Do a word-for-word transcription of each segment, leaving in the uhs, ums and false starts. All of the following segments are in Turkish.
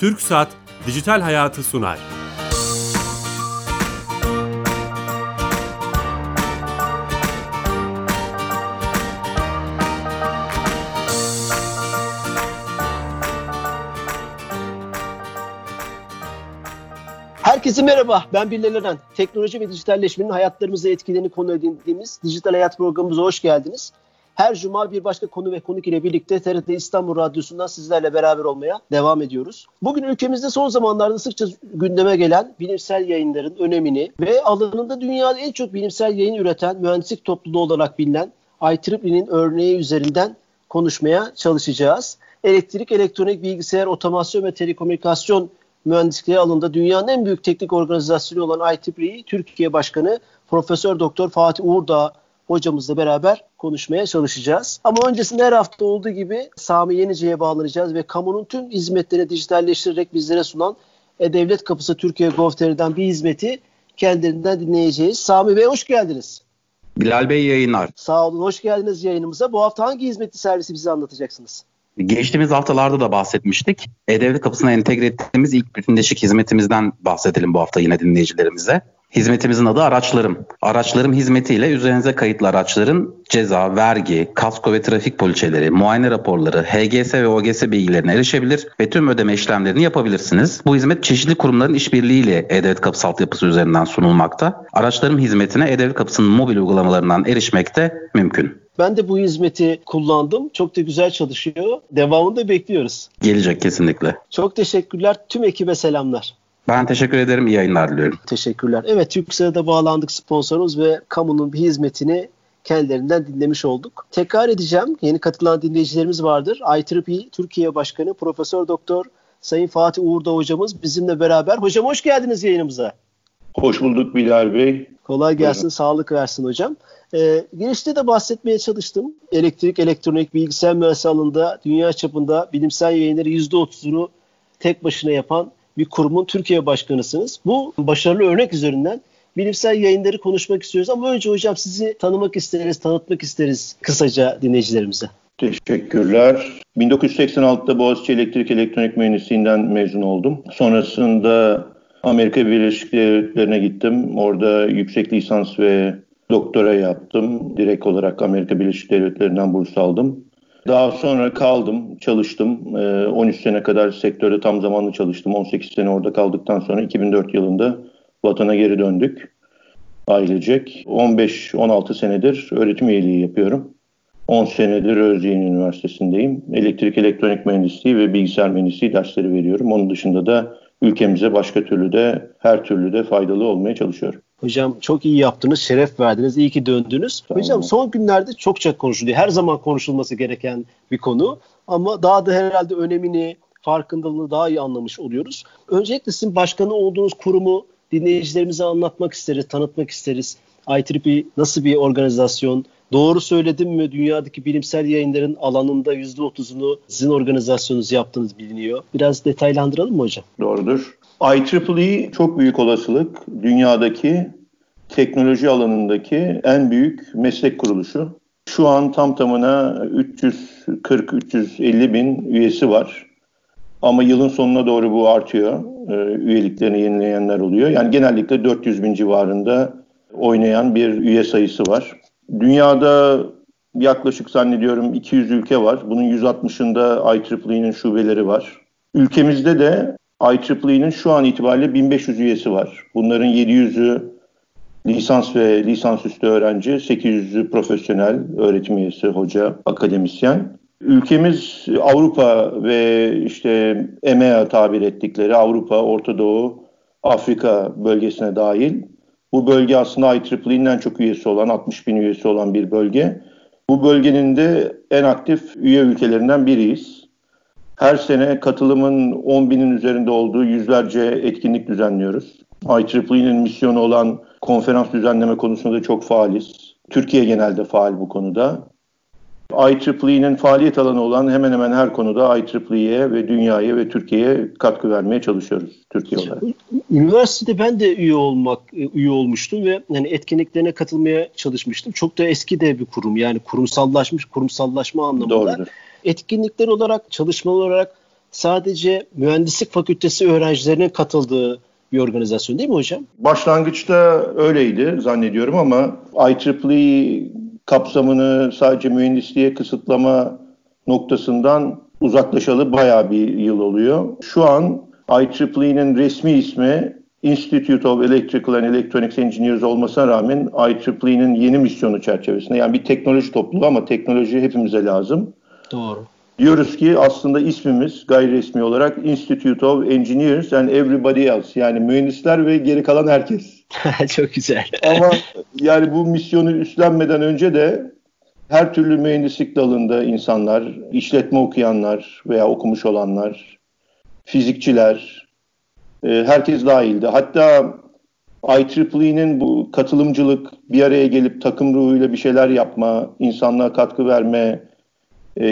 Türksat Dijital Hayatı sunar. Herkese merhaba, ben Bilal Erden. Teknoloji ve dijitalleşmenin hayatlarımıza etkilerini konu edindiğimiz Dijital Hayat programımıza hoş geldiniz. Her cuma bir başka konu ve konuk ile birlikte T R T İstanbul Radyosu'ndan sizlerle beraber olmaya devam ediyoruz. Bugün ülkemizde son zamanlarda sıkça gündeme gelen bilimsel yayınların önemini ve alanında dünyada en çok bilimsel yayın üreten mühendislik topluluğu olarak bilinen I E E E'nin örneği üzerinden konuşmaya çalışacağız. Elektrik, elektronik, bilgisayar, otomasyon ve telekomünikasyon mühendisliği alanında dünyanın en büyük teknik organizasyonu olan I E E E Türkiye Başkanı Profesör Doktor Fatih Uğurdağ hocamızla beraber konuşmaya çalışacağız. Ama öncesinde her hafta olduğu gibi Sami Yenice'ye bağlanacağız ve kamunun tüm hizmetlerini dijitalleştirerek bizlere sunan E-Devlet Kapısı Türkiye Gov.tr'den bir hizmeti kendilerinden dinleyeceğiz. Sami Bey hoş geldiniz. Bilal Bey yayınlar. Sağ olun, hoş geldiniz yayınımıza. Bu hafta hangi hizmetli servisi bize anlatacaksınız? Geçtiğimiz haftalarda da bahsetmiştik. E-Devlet Kapısı'na entegre ettiğimiz ilk bütünleşik hizmetimizden bahsedelim bu hafta yine dinleyicilerimize. Hizmetimizin adı Araçlarım. Araçlarım hizmetiyle üzerinize kayıtlı araçların ceza, vergi, kasko ve trafik poliçeleri, muayene raporları, H G S ve O G S bilgilerine erişebilir ve tüm ödeme işlemlerini yapabilirsiniz. Bu hizmet çeşitli kurumların işbirliğiyle E-Devlet Kapısı altyapısı üzerinden sunulmakta. Araçlarım hizmetine E-Devlet Kapısı'nın mobil uygulamalarından erişmek de mümkün. Ben de bu hizmeti kullandım. Çok da güzel çalışıyor. Devamını da bekliyoruz. Gelecek kesinlikle. Çok teşekkürler. Tüm ekibe selamlar. Ben teşekkür ederim. İyi yayınlar diliyorum. Teşekkürler. Evet, Türksat'a bağlandık sponsorumuz ve kamunun bir hizmetini kendilerinden dinlemiş olduk. Tekrar edeceğim. Yeni katılan dinleyicilerimiz vardır. I E E E Türkiye Başkanı Profesör Doktor Sayın Fatih Uğurdağ hocamız bizimle beraber. Hocam hoş geldiniz yayınımıza. Hoş bulduk Bilal Bey. Kolay gelsin, buyurun. Sağlık versin hocam. Ee, girişte de bahsetmeye çalıştım. Elektrik, elektronik, bilgisayar mühendisliği alanında dünya çapında bilimsel yayınları yüzde otuzunu tek başına yapan bir kurumun Türkiye başkanısınız. Bu başarılı örnek üzerinden bilimsel yayınları konuşmak istiyoruz. Ama önce hocam sizi tanımak isteriz, tanıtmak isteriz kısaca dinleyicilerimize. Teşekkürler. bin dokuz yüz seksen altıda Boğaziçi Elektrik Elektronik Mühendisliğinden mezun oldum. Sonrasında Amerika Birleşik Devletleri'ne gittim. Orada yüksek lisans ve doktora yaptım. Direkt olarak Amerika Birleşik Devletleri'nden burs aldım. Daha sonra kaldım, çalıştım. on üç sene kadar sektörde tam zamanlı çalıştım. on sekiz sene orada kaldıktan sonra iki bin dört yılında vatana geri döndük ailecek. on beş on altı senedir öğretim üyeliği yapıyorum. on senedir Özyeğin Üniversitesi'ndeyim. Elektrik, elektronik mühendisliği ve bilgisayar mühendisliği dersleri veriyorum. Onun dışında da ülkemize başka türlü de her türlü de faydalı olmaya çalışıyorum. Hocam çok iyi yaptınız, şeref verdiniz, iyi ki döndünüz. Tamam. Hocam son günlerde çokça konuşuluyor. Her zaman konuşulması gereken bir konu ama daha da herhalde önemini, farkındalığını daha iyi anlamış oluyoruz. Öncelikle sizin başkanı olduğunuz kurumu dinleyicilerimize anlatmak isteriz, tanıtmak isteriz. I E E E nasıl bir organizasyon? Doğru söyledim mi? Dünyadaki bilimsel yayınların alanında yüzde otuzunu sizin organizasyonunuz yaptığınız biliniyor. Biraz detaylandıralım mı hocam? Doğrudur. I E E E çok büyük olasılık dünyadaki teknoloji alanındaki en büyük meslek kuruluşu. Şu an tam tamına üç yüz kırk üç yüz elli bin üyesi var. Ama yılın sonuna doğru bu artıyor. Üyeliklerini yenileyenler oluyor. Yani genellikle dört yüz bin civarında oynayan bir üye sayısı var. Dünyada yaklaşık zannediyorum iki yüz ülke var. Bunun yüz altmışında I E E E'nin şubeleri var. Ülkemizde de I E E E'nin şu an itibariyle bin beş yüz üyesi var. Bunların yedi yüzü lisans ve lisansüstü öğrenci, sekiz yüzü profesyonel öğretim üyesi, hoca, akademisyen. Ülkemiz Avrupa ve işte EMEA tabir ettikleri Avrupa, Orta Doğu, Afrika bölgesine dahil. Bu bölge aslında I E E E'nin en çok üyesi olan, altmış bin üyesi olan bir bölge. Bu bölgenin de en aktif üye ülkelerinden biriyiz. Her sene katılımın on binin üzerinde olduğu yüzlerce etkinlik düzenliyoruz. I E E E'nin misyonu olan konferans düzenleme konusunda da çok faaliz. Türkiye genelde faal bu konuda. I E E E'nin faaliyet alanı olan hemen hemen her konuda I E E E'ye ve dünyaya ve Türkiye'ye katkı vermeye çalışıyoruz Türkiye olarak. Üniversitede ben de üye olmak üye olmuştum ve yani etkinliklerine katılmaya çalışmıştım. Çok da eski de bir kurum, yani kurumsallaşmış, kurumsallaşma anlamında. Doğrudur. Etkinlikler olarak, çalışmalar olarak sadece mühendislik fakültesi öğrencilerinin katıldığı bir organizasyon değil mi hocam? Başlangıçta öyleydi zannediyorum ama I E E E kapsamını sadece mühendisliğe kısıtlama noktasından uzaklaşalı bayağı bir yıl oluyor. Şu an I E E E'nin resmi ismi Institute of Electrical and Electronics Engineers olmasına rağmen I E E E'nin yeni misyonu çerçevesinde, yani bir teknoloji topluluğu ama teknoloji hepimize lazım. Doğru. Diyoruz ki aslında ismimiz gayri resmi olarak Institute of Engineers and Everybody Else, yani mühendisler ve geri kalan herkes. Çok güzel. Ama yani bu misyonu üstlenmeden önce de her türlü mühendislik dalında insanlar, işletme okuyanlar veya okumuş olanlar, fizikçiler, herkes dahildi. Hatta I E E E'nin bu katılımcılık, bir araya gelip takım ruhuyla bir şeyler yapma, insanlığa katkı verme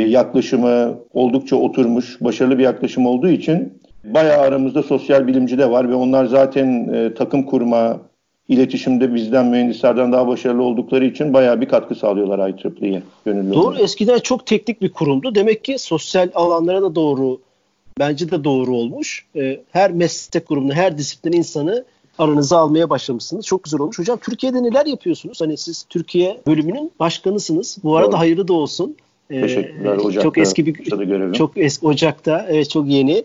yaklaşımı oldukça oturmuş, başarılı bir yaklaşım olduğu için bayağı aramızda sosyal bilimci de var ve onlar zaten takım kurma, iletişimde bizden, mühendislerden daha başarılı oldukları için bayağı bir katkı sağlıyorlar I E E E'ye gönüllü. Doğru, olarak. Eskiden çok teknik bir kurumdu. Demek ki sosyal alanlara da doğru, bence de doğru olmuş. Her meslek grubunu, her disiplin insanı aranıza almaya başlamışsınız. Çok güzel olmuş. Hocam Türkiye'de neler yapıyorsunuz? Hani siz Türkiye bölümünün başkanısınız. Bu arada doğru. Hayırlı da olsun. Teşekkürler. Ocak'ta, çok eski bir, çok eski Ocak'ta, evet, çok yeni.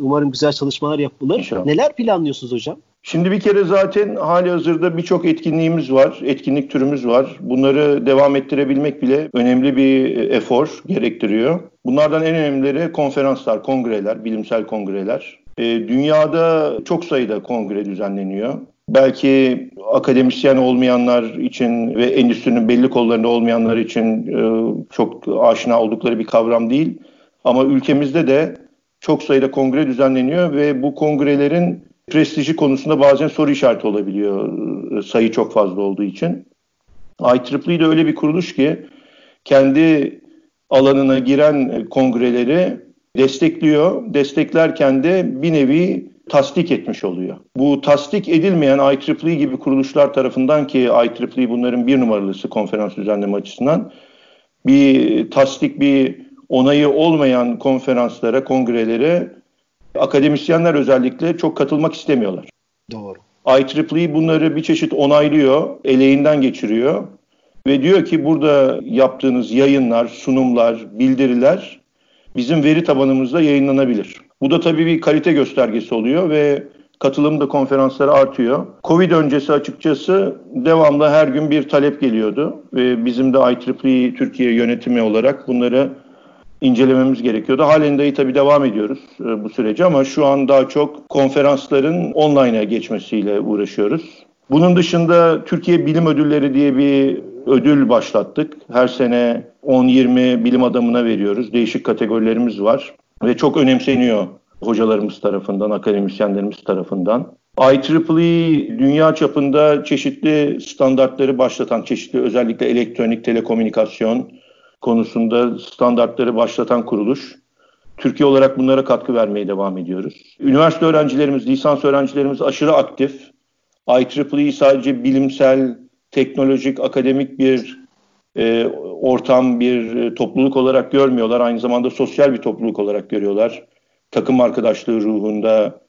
Umarım güzel çalışmalar yapılır. İnşallah. Neler planlıyorsunuz hocam? Şimdi bir kere zaten halihazırda birçok etkinliğimiz var, etkinlik türümüz var. Bunları devam ettirebilmek bile önemli bir efor gerektiriyor. Bunlardan en önemlileri konferanslar, kongreler, bilimsel kongreler. E, dünyada çok sayıda kongre düzenleniyor. Belki akademisyen olmayanlar için ve endüstrinin belli kollarında olmayanlar için e, çok aşina oldukları bir kavram değil. Ama ülkemizde de çok sayıda kongre düzenleniyor ve bu kongrelerin prestiji konusunda bazen soru işareti olabiliyor, sayı çok fazla olduğu için. I E E E de öyle bir kuruluş ki kendi alanına giren kongreleri destekliyor. Desteklerken de bir nevi tasdik etmiş oluyor. Bu tasdik edilmeyen I E E E gibi kuruluşlar tarafından, ki I E E E bunların bir numaralısı konferans düzenleme açısından, bir tasdik, bir onayı olmayan konferanslara, kongrelere akademisyenler özellikle çok katılmak istemiyorlar. Doğru. I E E E bunları bir çeşit onaylıyor, eleğinden geçiriyor ve diyor ki burada yaptığınız yayınlar, sunumlar, bildiriler bizim veri tabanımızda yayınlanabilir. Bu da tabii bir kalite göstergesi oluyor ve katılım da konferanslara artıyor. Covid öncesi açıkçası devamlı her gün bir talep geliyordu ve bizim de I E E E Türkiye yönetimi olarak bunları incelememiz gerekiyordu. Halen dahi tabii devam ediyoruz bu sürece ama şu an daha çok konferansların online'a geçmesiyle uğraşıyoruz. Bunun dışında Türkiye Bilim Ödülleri diye bir ödül başlattık. Her sene on yirmi bilim adamına veriyoruz. Değişik kategorilerimiz var ve çok önemseniyor hocalarımız tarafından, akademisyenlerimiz tarafından. I E E E dünya çapında çeşitli standartları başlatan, çeşitli özellikle elektronik, telekomünikasyon konusunda standartları başlatan kuruluş. Türkiye olarak bunlara katkı vermeye devam ediyoruz. Üniversite öğrencilerimiz, lisans öğrencilerimiz aşırı aktif. I E E E sadece bilimsel, teknolojik, akademik bir e, ortam, bir e, topluluk olarak görmüyorlar. Aynı zamanda sosyal bir topluluk olarak görüyorlar. Takım arkadaşlığı ruhunda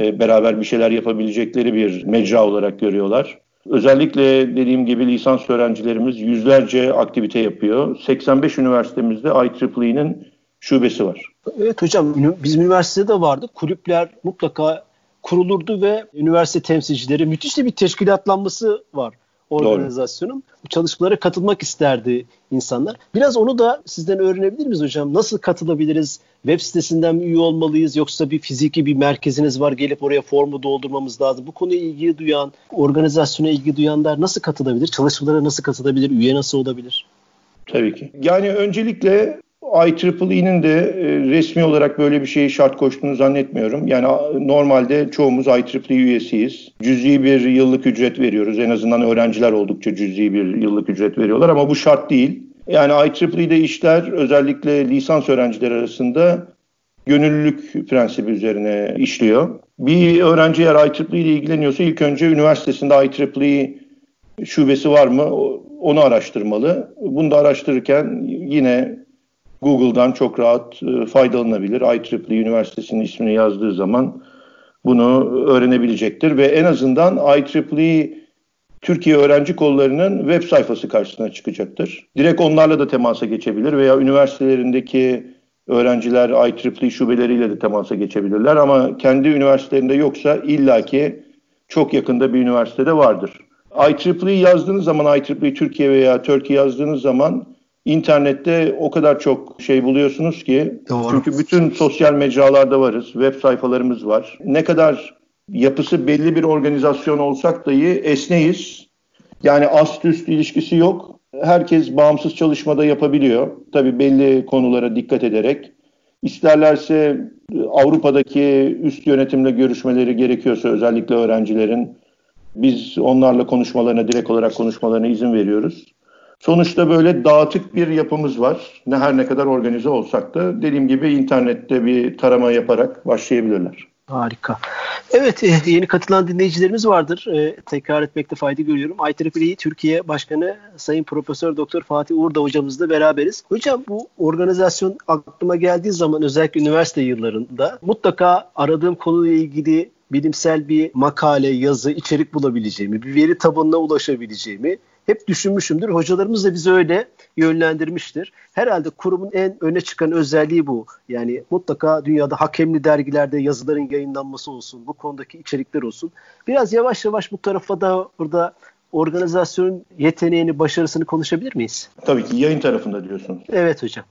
e, beraber bir şeyler yapabilecekleri bir mecra olarak görüyorlar. Özellikle dediğim gibi lisans öğrencilerimiz yüzlerce aktivite yapıyor. seksen beş üniversitemizde I E E E'nin şubesi var. Evet hocam, bizim üniversitede de vardı. Kulüpler mutlaka kurulurdu ve üniversite temsilcileri, müthiş bir teşkilatlanması var organizasyonun. Bu çalışmalara katılmak isterdi insanlar. Biraz onu da sizden öğrenebilir miyiz hocam? Nasıl katılabiliriz? Web sitesinden mi üye olmalıyız? Yoksa bir fiziki bir merkeziniz var, gelip oraya formu doldurmamız lazım. Bu konuya ilgi duyan, organizasyona ilgi duyanlar nasıl katılabilir? Çalışmalara nasıl katılabilir? Üye nasıl olabilir? Tabii ki. Yani öncelikle I E E E'nin de resmi olarak böyle bir şeyi şart koştuğunu zannetmiyorum. Yani normalde çoğumuz I E E E üyesiyiz. Cüzi bir yıllık ücret veriyoruz. En azından öğrenciler oldukça cüzi bir yıllık ücret veriyorlar ama bu şart değil. Yani I E E E'de işler özellikle lisans öğrencileri arasında gönüllülük prensibi üzerine işliyor. Bir öğrenci eğer I E E E ile ilgileniyorsa ilk önce üniversitesinde I E E E şubesi var mı onu araştırmalı. Bunu da araştırırken yine Google'dan çok rahat e, faydalanabilir. I E E E Üniversitesi'nin ismini yazdığı zaman bunu öğrenebilecektir ve en azından I E E E Türkiye Öğrenci Kolları'nın web sayfası karşısına çıkacaktır. Direkt onlarla da temasa geçebilir veya üniversitelerindeki öğrenciler I E E E şubeleriyle de temasa geçebilirler ama kendi üniversitelerinde yoksa illaki çok yakında bir üniversitede vardır. I E E E yazdığınız zaman, I E E E Türkiye veya Türkiye yazdığınız zaman internette o kadar çok şey buluyorsunuz ki. Doğru. Çünkü bütün sosyal mecralarda varız, web sayfalarımız var. Ne kadar yapısı belli bir organizasyon olsak dahi esneyiz. Yani ast üst ilişkisi yok. Herkes bağımsız çalışmada yapabiliyor. Tabii belli konulara dikkat ederek. İsterlerse Avrupa'daki üst yönetimle görüşmeleri gerekiyorsa özellikle öğrencilerin biz onlarla konuşmalarına, direkt olarak konuşmalarına izin veriyoruz. Sonuçta böyle dağıtık bir yapımız var. Ne her ne kadar organize olsak da dediğim gibi internette bir tarama yaparak başlayabilirler. Harika. Evet, yeni katılan dinleyicilerimiz vardır. E, tekrar etmekte fayda görüyorum. I E E E Türkiye Başkanı Sayın Profesör Doktor Fatih Uğurdağ hocamızla beraberiz. Hocam, bu organizasyon aklıma geldiği zaman özellikle üniversite yıllarında mutlaka aradığım konuyla ilgili bilimsel bir makale, yazı, içerik bulabileceğimi, bir veri tabanına ulaşabileceğimi hep düşünmüşümdür. Hocalarımız da bizi öyle yönlendirmiştir. Herhalde kurumun en öne çıkan özelliği bu. Yani mutlaka dünyada hakemli dergilerde yazıların yayınlanması olsun, bu konudaki içerikler olsun. Biraz yavaş yavaş bu tarafa da burada organizasyonun yeteneğini, başarısını konuşabilir miyiz? Tabii ki yayın tarafında diyorsunuz. Evet hocam.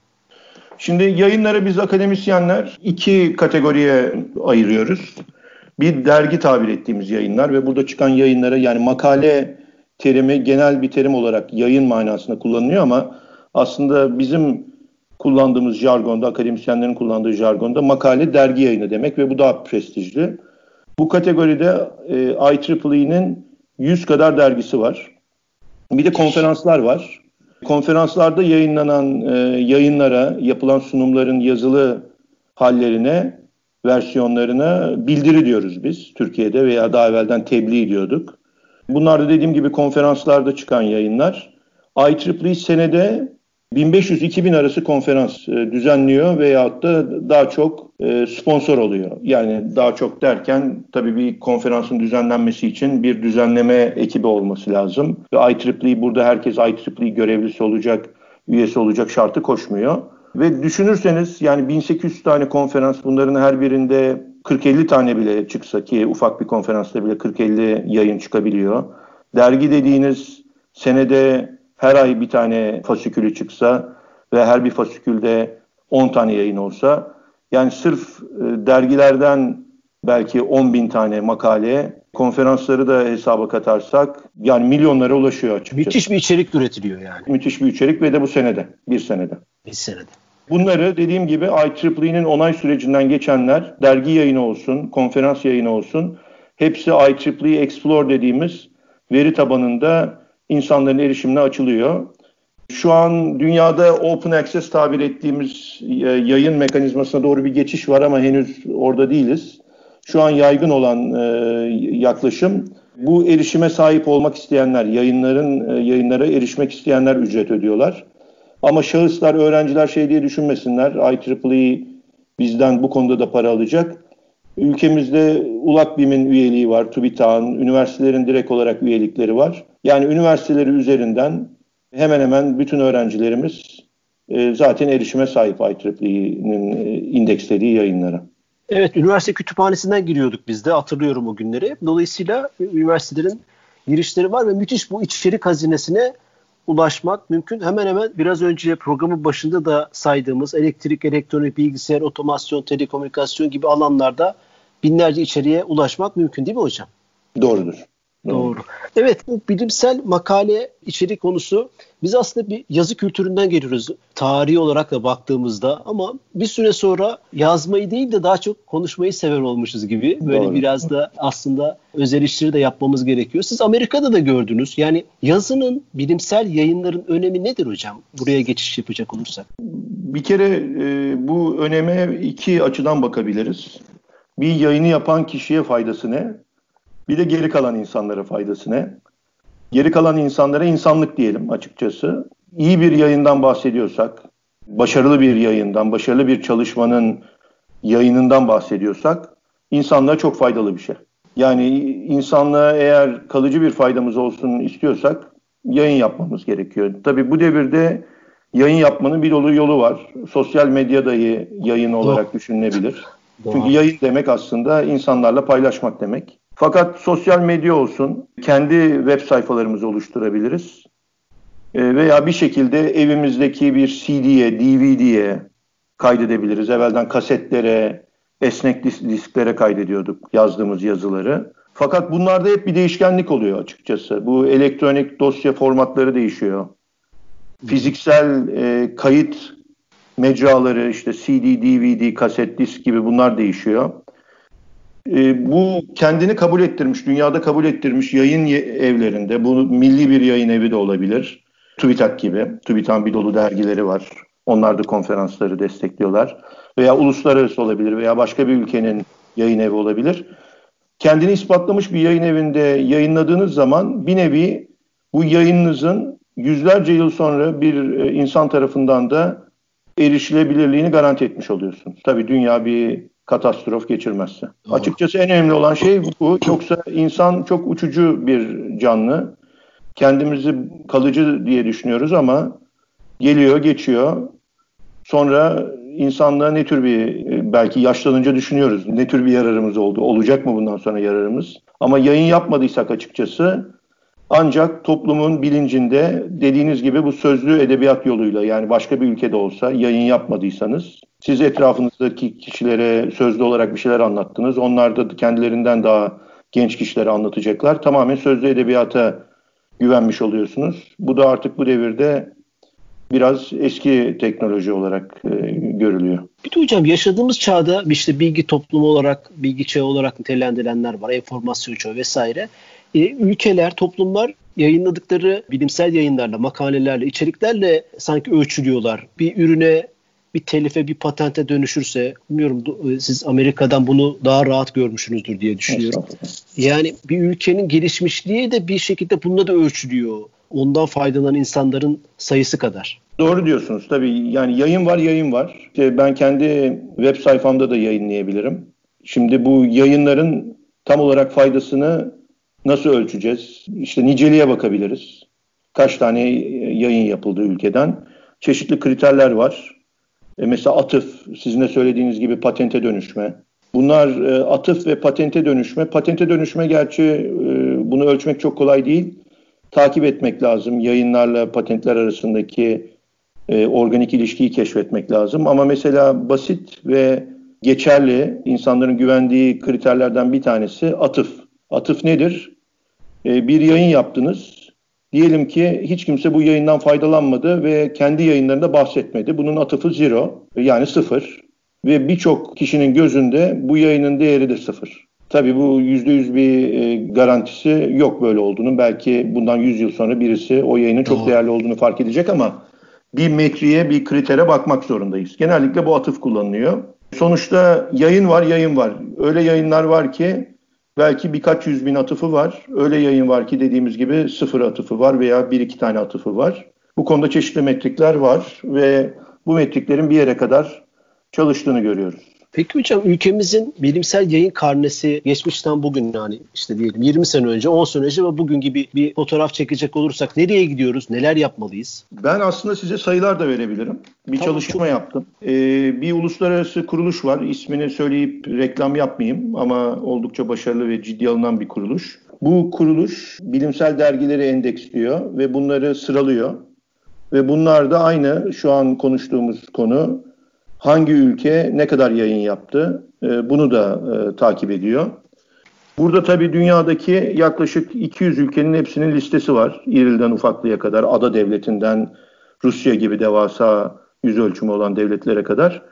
Şimdi yayınları biz akademisyenler iki kategoriye ayırıyoruz. Bir dergi tabir ettiğimiz yayınlar ve burada çıkan yayınlara yani makale terimi genel bir terim olarak yayın manasında kullanılıyor ama aslında bizim kullandığımız jargonda, akademisyenlerin kullandığı jargonda makale dergi yayını demek ve bu daha prestijli. Bu kategoride e, I E E E'nin yüz kadar dergisi var. Bir de konferanslar var. Konferanslarda yayınlanan e, yayınlara, yapılan sunumların yazılı hallerine, versiyonlarına bildiri diyoruz biz Türkiye'de veya daha evvelden tebliğ diyorduk. Bunlar da dediğim gibi konferanslarda çıkan yayınlar. I E E E senede bin beş yüz iki bin arası konferans düzenliyor veyahut da daha çok sponsor oluyor. Yani daha çok derken tabii bir konferansın düzenlenmesi için bir düzenleme ekibi olması lazım. Ve I E E E burada herkes I E E E görevlisi olacak, üyesi olacak şartı koşmuyor. Ve düşünürseniz yani bin sekiz yüz tane konferans, bunların her birinde kırk elli tane bile çıksa ki ufak bir konferansta bile kırk elli yayın çıkabiliyor. Dergi dediğiniz senede her ay bir tane fasikülü çıksa ve her bir fasikülde on tane yayın olsa yani sırf dergilerden belki on bin tane makale, konferansları da hesaba katarsak yani milyonlara ulaşıyor açıkçası. Müthiş bir içerik üretiliyor yani. Müthiş bir içerik ve de bu senede, bir senede. Bir senede. Bunları dediğim gibi I E E E'nin onay sürecinden geçenler, dergi yayını olsun, konferans yayını olsun, hepsi I E E E Explore dediğimiz veri tabanında insanların erişimine açılıyor. Şu an dünyada open access tabir ettiğimiz yayın mekanizmasına doğru bir geçiş var ama henüz orada değiliz. Şu an yaygın olan yaklaşım, bu erişime sahip olmak isteyenler, yayınların yayınlara erişmek isteyenler ücret ödüyorlar. Ama şahıslar, öğrenciler şey diye düşünmesinler. I E E E bizden bu konuda da para alacak. Ülkemizde ULAKBİM'in üyeliği var, TÜBİTAK'ın, üniversitelerin direkt olarak üyelikleri var. Yani üniversiteleri üzerinden hemen hemen bütün öğrencilerimiz zaten erişime sahip I E E E'nin indekslediği yayınlara. Evet, üniversite kütüphanesinden giriyorduk biz de, hatırlıyorum o günleri. Dolayısıyla üniversitelerin girişleri var ve müthiş bu içerik hazinesine ulaşmak mümkün. Hemen hemen biraz önce programın başında da saydığımız elektrik, elektronik, bilgisayar, otomasyon, telekomünikasyon gibi alanlarda binlerce içeriğe ulaşmak mümkün değil mi hocam? Doğrudur. Doğru. Doğru. Evet, bu bilimsel makale içerik konusu, biz aslında bir yazı kültüründen geliyoruz tarihi olarak da baktığımızda ama bir süre sonra yazmayı değil de daha çok konuşmayı sever olmuşuz gibi. Böyle Doğru. biraz da aslında öz eleştiri de yapmamız gerekiyor. Siz Amerika'da da gördünüz. Yani yazının, bilimsel yayınların önemi nedir hocam? Buraya geçiş yapacak olursak. Bir kere e, bu öneme iki açıdan bakabiliriz. Bir, yayını yapan kişiye faydası ne? Bir de geri kalan insanlara faydası ne? Geri kalan insanlara insanlık diyelim açıkçası. İyi bir yayından bahsediyorsak, başarılı bir yayından, başarılı bir çalışmanın yayınından bahsediyorsak insanlığa çok faydalı bir şey. Yani insanlığa eğer kalıcı bir faydamız olsun istiyorsak yayın yapmamız gerekiyor. Tabii bu devirde yayın yapmanın bir yolu yolu var. Sosyal medya dahi yayın olarak Doğru. düşünülebilir. Doğru. Çünkü yayın demek aslında insanlarla paylaşmak demek. Fakat sosyal medya olsun, kendi web sayfalarımızı oluşturabiliriz. E veya bir şekilde evimizdeki bir C D'ye, D V D'ye kaydedebiliriz. Evvelden kasetlere, esnek disklere kaydediyorduk yazdığımız yazıları. Fakat bunlarda hep bir değişkenlik oluyor açıkçası. Bu elektronik dosya formatları değişiyor. Fiziksel e, kayıt mecraları, işte C D, D V D, kaset, disk gibi bunlar değişiyor. E, bu kendini kabul ettirmiş, dünyada kabul ettirmiş yayın evlerinde, bu milli bir yayın evi de olabilir. TÜBİTAK gibi, TÜBİTAK'ın bir dolu dergileri var. Onlar da konferansları destekliyorlar. Veya uluslararası olabilir veya başka bir ülkenin yayın evi olabilir. Kendini ispatlamış bir yayın evinde yayınladığınız zaman bir nevi bu yayınınızın yüzlerce yıl sonra bir insan tarafından da erişilebilirliğini garanti etmiş oluyorsunuz. Tabii dünya bir katastrof geçirmezse. Doğru. Açıkçası en önemli olan şey bu. Yoksa insan çok uçucu bir canlı. Kendimizi kalıcı diye düşünüyoruz ama geliyor, geçiyor. Sonra insanlığa ne tür bir, belki yaşlanınca düşünüyoruz, ne tür bir yararımız oldu, olacak mı bundan sonra yararımız? Ama yayın yapmadıysak açıkçası ancak toplumun bilincinde, dediğiniz gibi bu sözlü edebiyat yoluyla, yani başka bir ülkede olsa yayın yapmadıysanız siz etrafınızdaki kişilere sözlü olarak bir şeyler anlattınız. Onlar da kendilerinden daha genç kişilere anlatacaklar. Tamamen sözlü edebiyata güvenmiş oluyorsunuz. Bu da artık bu devirde biraz eski teknoloji olarak e, görülüyor. Peki hocam, yaşadığımız çağda işte bilgi toplumu olarak, bilgi çağı olarak nitelendirilenler var. Enformasyon çağı vesaire. E, ülkeler, toplumlar yayınladıkları bilimsel yayınlarla, makalelerle, içeriklerle sanki ölçülüyorlar. Bir ürüne, bir telife, bir patente dönüşürse, bilmiyorum siz Amerika'dan bunu daha rahat görmüşsünüzdür diye düşünüyorum. Yani bir ülkenin gelişmişliği de bir şekilde bununla da ölçülüyor. Ondan faydalanan insanların sayısı kadar. Doğru diyorsunuz tabii. Yani yayın var, yayın var. İşte ben kendi web sayfamda da yayınlayabilirim. Şimdi bu yayınların tam olarak faydasını nasıl ölçeceğiz? İşte niceliğe bakabiliriz. Kaç tane yayın yapıldı ülkeden? Çeşitli kriterler var. E mesela atıf, sizin de söylediğiniz gibi patente dönüşme. Bunlar e, atıf ve patente dönüşme. Patente dönüşme gerçi e, bunu ölçmek çok kolay değil. Takip etmek lazım. Yayınlarla patentler arasındaki e, organik ilişkiyi keşfetmek lazım. Ama mesela basit ve geçerli, insanların güvendiği kriterlerden bir tanesi atıf. Atıf nedir? E, bir yayın yaptınız. Diyelim ki hiç kimse bu yayından faydalanmadı ve kendi yayınlarında bahsetmedi. Bunun atıfı zero, yani sıfır. Ve birçok kişinin gözünde bu yayının değeri de sıfır. Tabii bu yüzde yüz bir garantisi yok böyle olduğunun. Belki bundan yüz yıl sonra birisi o yayının çok değerli olduğunu fark edecek ama bir metriğe, bir kritere bakmak zorundayız. Genellikle bu atıf kullanılıyor. Sonuçta yayın var, yayın var. Öyle yayınlar var ki belki birkaç yüz bin atıfı var. Öyle yayın var ki dediğimiz gibi sıfır atıfı var veya bir iki tane atıfı var. Bu konuda çeşitli metrikler var ve bu metriklerin bir yere kadar çalıştığını görüyoruz. Peki hocam, ülkemizin bilimsel yayın karnesi geçmişten bugün, yani işte diyelim yirmi sene önce, on sene önce ve bugün gibi bir fotoğraf çekecek olursak nereye gidiyoruz, neler yapmalıyız? Ben aslında size sayılar da verebilirim. Bir Tabii çalışma çok... yaptım. Ee, bir uluslararası kuruluş var. İsmini söyleyip reklam yapmayayım ama oldukça başarılı ve ciddiye alınan bir kuruluş. Bu kuruluş bilimsel dergileri endeksliyor ve bunları sıralıyor. Ve bunlar da aynı şu an konuştuğumuz konu. Hangi ülke ne kadar yayın yaptı? Bunu da e, takip ediyor. Burada tabii dünyadaki yaklaşık iki yüz ülkenin hepsinin listesi var. İrilden ufaklıya kadar, ada devletinden Rusya gibi devasa yüz ölçümü olan devletlere kadar.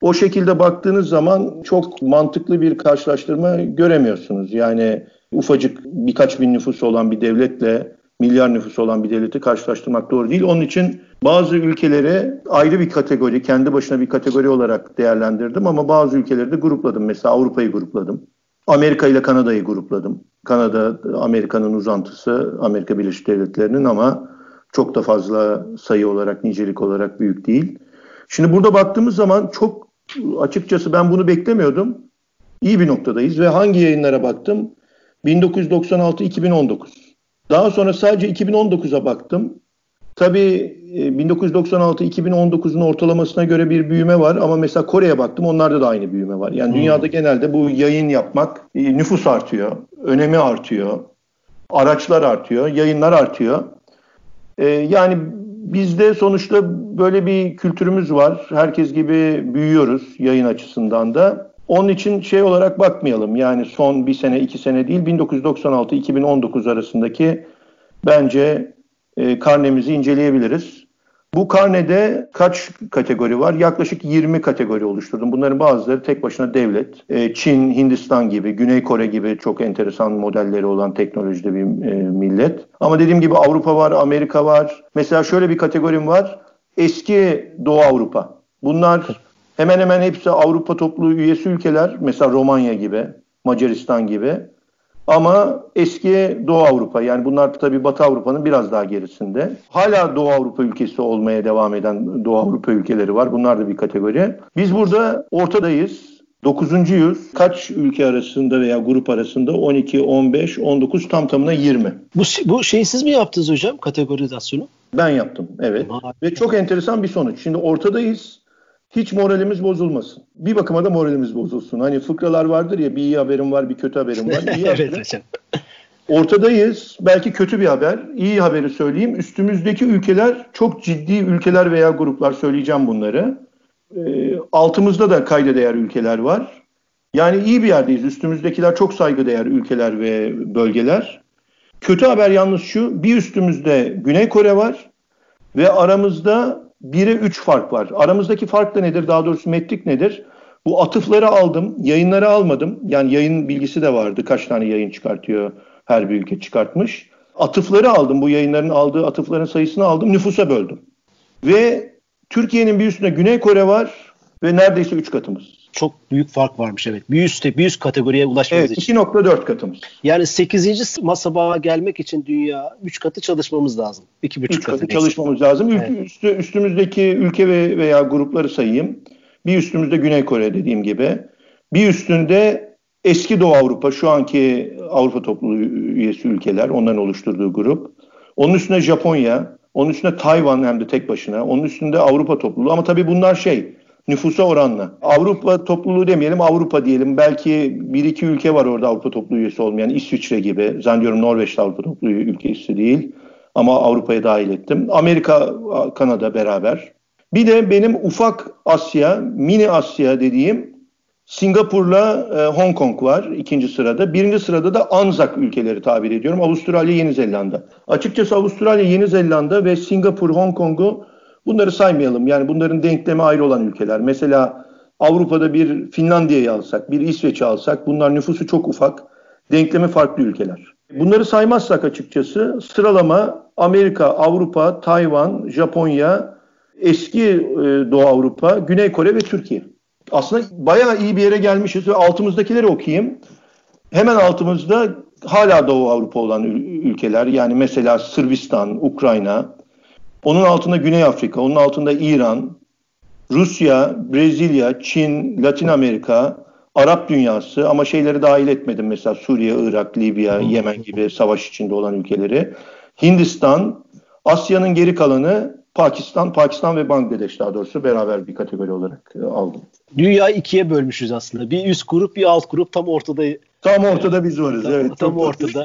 O şekilde baktığınız zaman çok mantıklı bir karşılaştırma göremiyorsunuz. Yani ufacık birkaç bin nüfusu olan bir devletle milyar nüfusu olan bir devleti karşılaştırmak doğru değil. Onun için bazı ülkeleri ayrı bir kategori, kendi başına bir kategori olarak değerlendirdim ama bazı ülkeleri de grupladım. Mesela Avrupa'yı grupladım. Amerika ile Kanada'yı grupladım. Kanada, Amerika'nın uzantısı, Amerika Birleşik Devletleri'nin ama çok da fazla sayı olarak, nicelik olarak büyük değil. Şimdi burada baktığımız zaman çok açıkçası ben bunu beklemiyordum. İyi bir noktadayız ve hangi yayınlara baktım? bin dokuz yüz doksan altı - iki bin on dokuz. Daha sonra sadece iki bin on dokuza baktım. Tabii bin dokuz yüz doksan altı - iki bin on dokuzun ortalamasına göre bir büyüme var ama mesela Kore'ye baktım, onlarda da aynı büyüme var. Yani hmm. dünyada genelde bu yayın yapmak, nüfus artıyor, önemi artıyor, araçlar artıyor, yayınlar artıyor. Ee, yani bizde sonuçta böyle bir kültürümüz var. Herkes gibi büyüyoruz yayın açısından da. Onun için şey olarak bakmayalım, yani son bir sene, iki sene değil, bin dokuz yüz doksan altı - iki bin on dokuz arasındaki bence e, karnemizi inceleyebiliriz. Bu karnede kaç kategori var? Yaklaşık yirmi kategori oluşturdum. Bunların bazıları tek başına devlet, e, Çin, Hindistan gibi, Güney Kore gibi çok enteresan modelleri olan teknolojide bir e, millet. Ama dediğim gibi Avrupa var, Amerika var. Mesela şöyle bir kategorim var, eski Doğu Avrupa. Bunlar... Hemen hemen hepsi Avrupa topluluğu üyesi ülkeler. Mesela Romanya gibi, Macaristan gibi. Ama eski Doğu Avrupa, yani bunlar tabii Batı Avrupa'nın biraz daha gerisinde. Hala Doğu Avrupa ülkesi olmaya devam eden Doğu Avrupa ülkeleri var. Bunlar da bir kategori. Biz burada ortadayız. dokuzuncu yüz kaç ülke arasında veya grup arasında? on iki, on beş, on dokuz, tam tamına yirmi. Bu, bu şeyi siz mi yaptınız hocam, kategorizasyonu? Ben yaptım, evet. Vay. Ve çok enteresan bir sonuç. Şimdi ortadayız. Hiç moralimiz bozulmasın. Bir bakıma da moralimiz bozulsun. Hani fıkralar vardır ya, bir iyi haberim var, bir kötü haberim var. İyi evet, ortadayız. Belki kötü bir haber. İyi haberi söyleyeyim. Üstümüzdeki ülkeler çok ciddi ülkeler veya gruplar, söyleyeceğim bunları. E, altımızda da kayda değer ülkeler var. Yani iyi bir yerdeyiz. Üstümüzdekiler çok saygıdeğer ülkeler ve bölgeler. Kötü haber yalnız şu. Bir üstümüzde Güney Kore var ve aramızda bire üç fark var. Aramızdaki fark da nedir? Daha doğrusu metrik nedir? Bu atıfları aldım, yayınları almadım. Yani yayın bilgisi de vardı. Kaç tane yayın çıkartıyor, her bir ülke çıkartmış. Atıfları aldım. Bu yayınların aldığı atıfların sayısını aldım. Nüfusa böldüm. Ve Türkiye'nin bir üstünde Güney Kore var ve neredeyse üç katımız. Çok büyük fark varmış, evet. Bir üst, bir üst kategoriye ulaşmamız evet, için. Evet, iki nokta dört katımız. Yani sekizinci masabaya gelmek için dünya üç katı çalışmamız lazım. iki buçuk katı neyse. Çalışmamız lazım. Evet. Üstü, üstümüzdeki ülke ve, veya grupları sayayım. Bir üstümüzde Güney Kore dediğim gibi. Bir üstünde eski Doğu Avrupa, şu anki Avrupa topluluğu üyesi ülkeler, onların oluşturduğu grup. Onun üstünde Japonya, onun üstünde Tayvan, hem de tek başına. Onun üstünde Avrupa topluluğu, ama tabii bunlar şey... Nüfusa oranla. Avrupa topluluğu demeyelim, Avrupa diyelim. Belki bir iki ülke var orada Avrupa topluluğu üyesi olmayan. İsviçre gibi. Zannediyorum Norveç'te Avrupa topluluğu ülkesi değil. Ama Avrupa'ya dahil ettim. Amerika, Kanada beraber. Bir de benim ufak Asya, mini Asya dediğim Singapur'la e, Hong Kong var ikinci sırada. Birinci sırada da Anzak ülkeleri tabir ediyorum. Avustralya, Yeni Zelanda. Açıkçası Avustralya, Yeni Zelanda ve Singapur, Hong Kong'u bunları saymayalım. Yani bunların denklemi ayrı olan ülkeler. Mesela Avrupa'da bir Finlandiya'yı alsak, bir İsveç'i alsak, bunlar nüfusu çok ufak, denklemi farklı ülkeler. Bunları saymazsak açıkçası sıralama Amerika, Avrupa, Tayvan, Japonya, eski Doğu Avrupa, Güney Kore ve Türkiye. Aslında bayağı iyi bir yere gelmişiz ve altımızdakileri okuyayım. Hemen altımızda hala Doğu Avrupa olan ülkeler. Yani mesela Sırbistan, Ukrayna. Onun altında Güney Afrika, onun altında İran, Rusya, Brezilya, Çin, Latin Amerika, Arap dünyası, ama şeyleri dahil etmedim mesela Suriye, Irak, Libya, Yemen gibi savaş içinde olan ülkeleri. Hindistan, Asya'nın geri kalanı Pakistan, Pakistan ve Bangladeş daha doğrusu beraber bir kategori olarak aldım. Dünyayı ikiye bölmüşüz aslında. Bir üst grup, bir alt grup, tam ortada. Tam ortada biz varız. Tam, evet. Tam, tam ortada.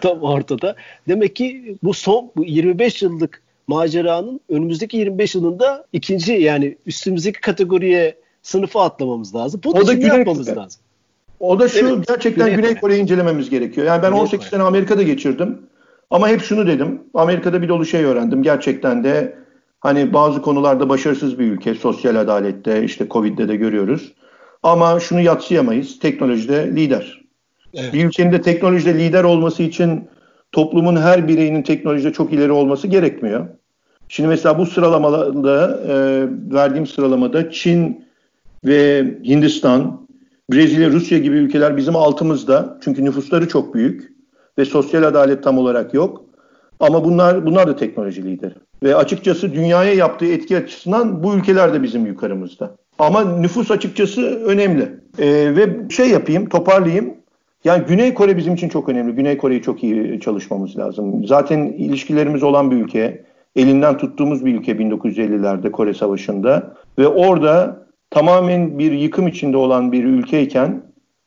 Tam ortada. Demek ki bu son bu yirmi beş yıllık maceranın önümüzdeki yirmi beş yılında ikinci, yani üstümüzdeki kategoriye, sınıfa atlamamız lazım. Bu o da Güney yapmamız Kore. Lazım. O da şu, evet, gerçekten Güney, Güney Kore'yi incelememiz gerekiyor. Yani ben Güney on sekiz Kore. Sene Amerika'da geçirdim ama hep şunu dedim. Amerika'da bir dolu şey öğrendim. Gerçekten de hani bazı konularda başarısız bir ülke. Sosyal adalette, işte Covid'de de görüyoruz. Ama şunu yadsıyamayız. Teknolojide lider. Evet. Bir ülkenin de teknolojide lider olması için toplumun her bireyinin teknolojide çok ileri olması gerekmiyor. Şimdi mesela bu sıralamada, e, verdiğim sıralamada Çin ve Hindistan, Brezilya, Rusya gibi ülkeler bizim altımızda. Çünkü nüfusları çok büyük ve sosyal adalet tam olarak yok. Ama bunlar bunlar da teknoloji lideri. Ve açıkçası dünyaya yaptığı etki açısından bu ülkeler de bizim yukarımızda. Ama nüfus açıkçası önemli. E, ve şey yapayım, toparlayayım. Yani Güney Kore bizim için çok önemli. Güney Kore'yi çok iyi çalışmamız lazım. Zaten ilişkilerimiz olan bir ülke. Elinden tuttuğumuz bir ülke bin dokuz yüz ellilerde Kore Savaşı'nda. Ve orada tamamen bir yıkım içinde olan bir ülkeyken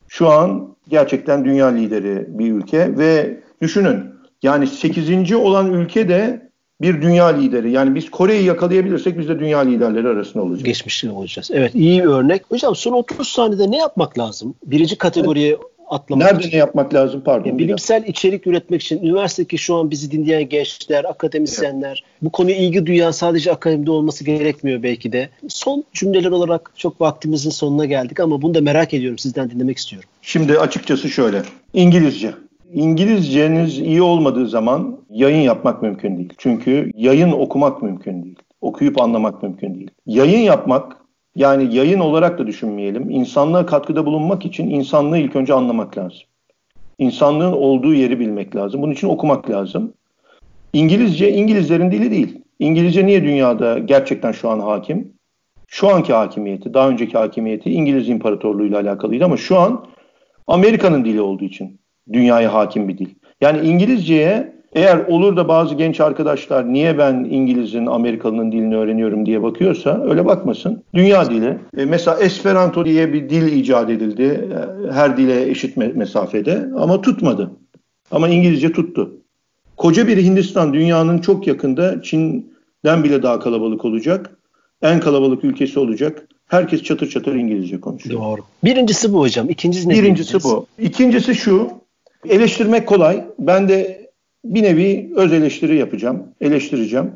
şu an gerçekten dünya lideri bir ülke. Ve düşünün yani sekizinci olan ülke de bir dünya lideri. Yani biz Kore'yi yakalayabilirsek biz de dünya liderleri arasında olacağız. Geçmişte olacağız. Evet, iyi bir örnek. Hocam son otuz saniyede ne yapmak lazım? Birinci kategoriye... Evet. Atlamak Nerede için. ne yapmak lazım pardon? Yani bilimsel içerik üretmek için üniversitedeki şu an bizi dinleyen gençler, akademisyenler, evet, bu konuya ilgi duyan sadece akademide olması gerekmiyor belki de. Son cümleler olarak çok vaktimizin sonuna geldik ama bunu da merak ediyorum, sizden dinlemek istiyorum. Şimdi açıkçası şöyle, İngilizce. İngilizceniz iyi olmadığı zaman yayın yapmak mümkün değil. Çünkü yayın okumak mümkün değil. Okuyup anlamak mümkün değil. Yayın yapmak, yani yayın olarak da düşünmeyelim. İnsanlığa katkıda bulunmak için insanlığı ilk önce anlamak lazım. İnsanlığın olduğu yeri bilmek lazım. Bunun için okumak lazım. İngilizce İngilizlerin dili değil. İngilizce niye dünyada gerçekten şu an hakim? Şu anki hakimiyeti, daha önceki hakimiyeti İngiliz İmparatorluğu ile alakalıydı ama şu an Amerika'nın dili olduğu için dünyaya hakim bir dil. Yani İngilizceye eğer olur da bazı genç arkadaşlar niye ben İngiliz'in, Amerikalı'nın dilini öğreniyorum diye bakıyorsa öyle bakmasın. Dünya dili. E mesela Esperanto diye bir dil icat edildi. Her dile eşit mesafede ama tutmadı. Ama İngilizce tuttu. Koca bir Hindistan dünyanın çok yakında Çin'den bile daha kalabalık olacak. En kalabalık ülkesi olacak. Herkes çatır çatır İngilizce konuşuyor. Doğru. Birincisi bu hocam. İkincisi ne? Birincisi bu. İkincisi şu. Eleştirmek kolay. Ben de bir nevi öz eleştiri yapacağım, eleştireceğim.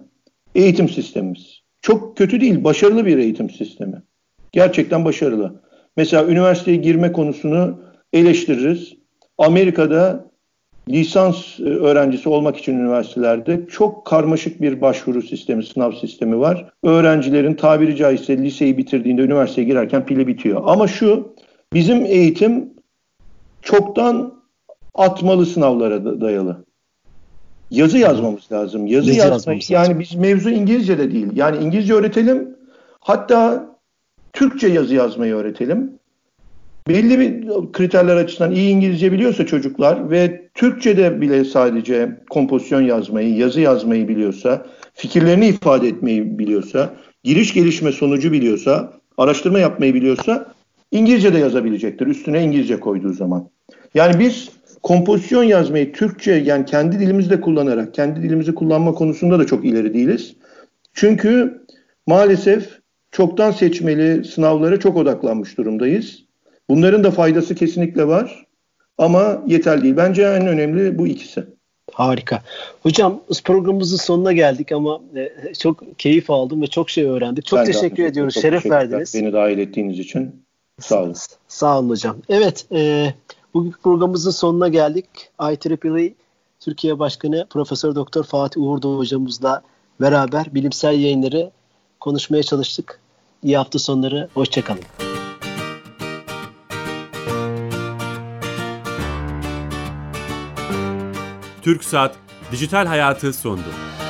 Eğitim sistemimiz. Çok kötü değil, başarılı bir eğitim sistemi. Gerçekten başarılı. Mesela üniversiteye girme konusunu eleştiririz. Amerika'da lisans öğrencisi olmak için üniversitelerde çok karmaşık bir başvuru sistemi, sınav sistemi var. Öğrencilerin tabiri caizse liseyi bitirdiğinde üniversiteye girerken pili bitiyor. Ama şu, bizim eğitim çoktan atmalı sınavlara dayalı. Yazı yazmamız lazım. Yazı, yazı yazmak yani lazım. Biz mevzu İngilizce'de değil. Yani İngilizce öğretelim. Hatta Türkçe yazı yazmayı öğretelim. Belli bir kriterler açısından iyi İngilizce biliyorsa çocuklar ve Türkçe'de bile sadece kompozisyon yazmayı, yazı yazmayı biliyorsa, fikirlerini ifade etmeyi biliyorsa, giriş gelişme sonucu biliyorsa, araştırma yapmayı biliyorsa İngilizce'de yazabilecektir. Üstüne İngilizce koyduğu zaman. Yani biz kompozisyon yazmayı Türkçe, yani kendi dilimizde kullanarak, kendi dilimizi kullanma konusunda da çok ileri değiliz. Çünkü maalesef çoktan seçmeli sınavlara çok odaklanmış durumdayız. Bunların da faydası kesinlikle var ama yeterli değil. Bence en önemli bu ikisi. Harika. Hocam programımızın sonuna geldik ama çok keyif aldım ve çok şey öğrendik. Çok ben teşekkür ediyoruz. Çok Şeref teşekkür verdiniz. Beni dahil ettiğiniz için sağ olun. Sağ olun hocam. Evet. E- Bugünkü programımızın sonuna geldik. I E E E Türkiye Başkanı Profesör Doktor Fatih Uğurdağ hocamızla beraber bilimsel yayınları konuşmaya çalıştık. İyi hafta sonları. Hoşça kalın. Türksat Dijital Hayatı sondu.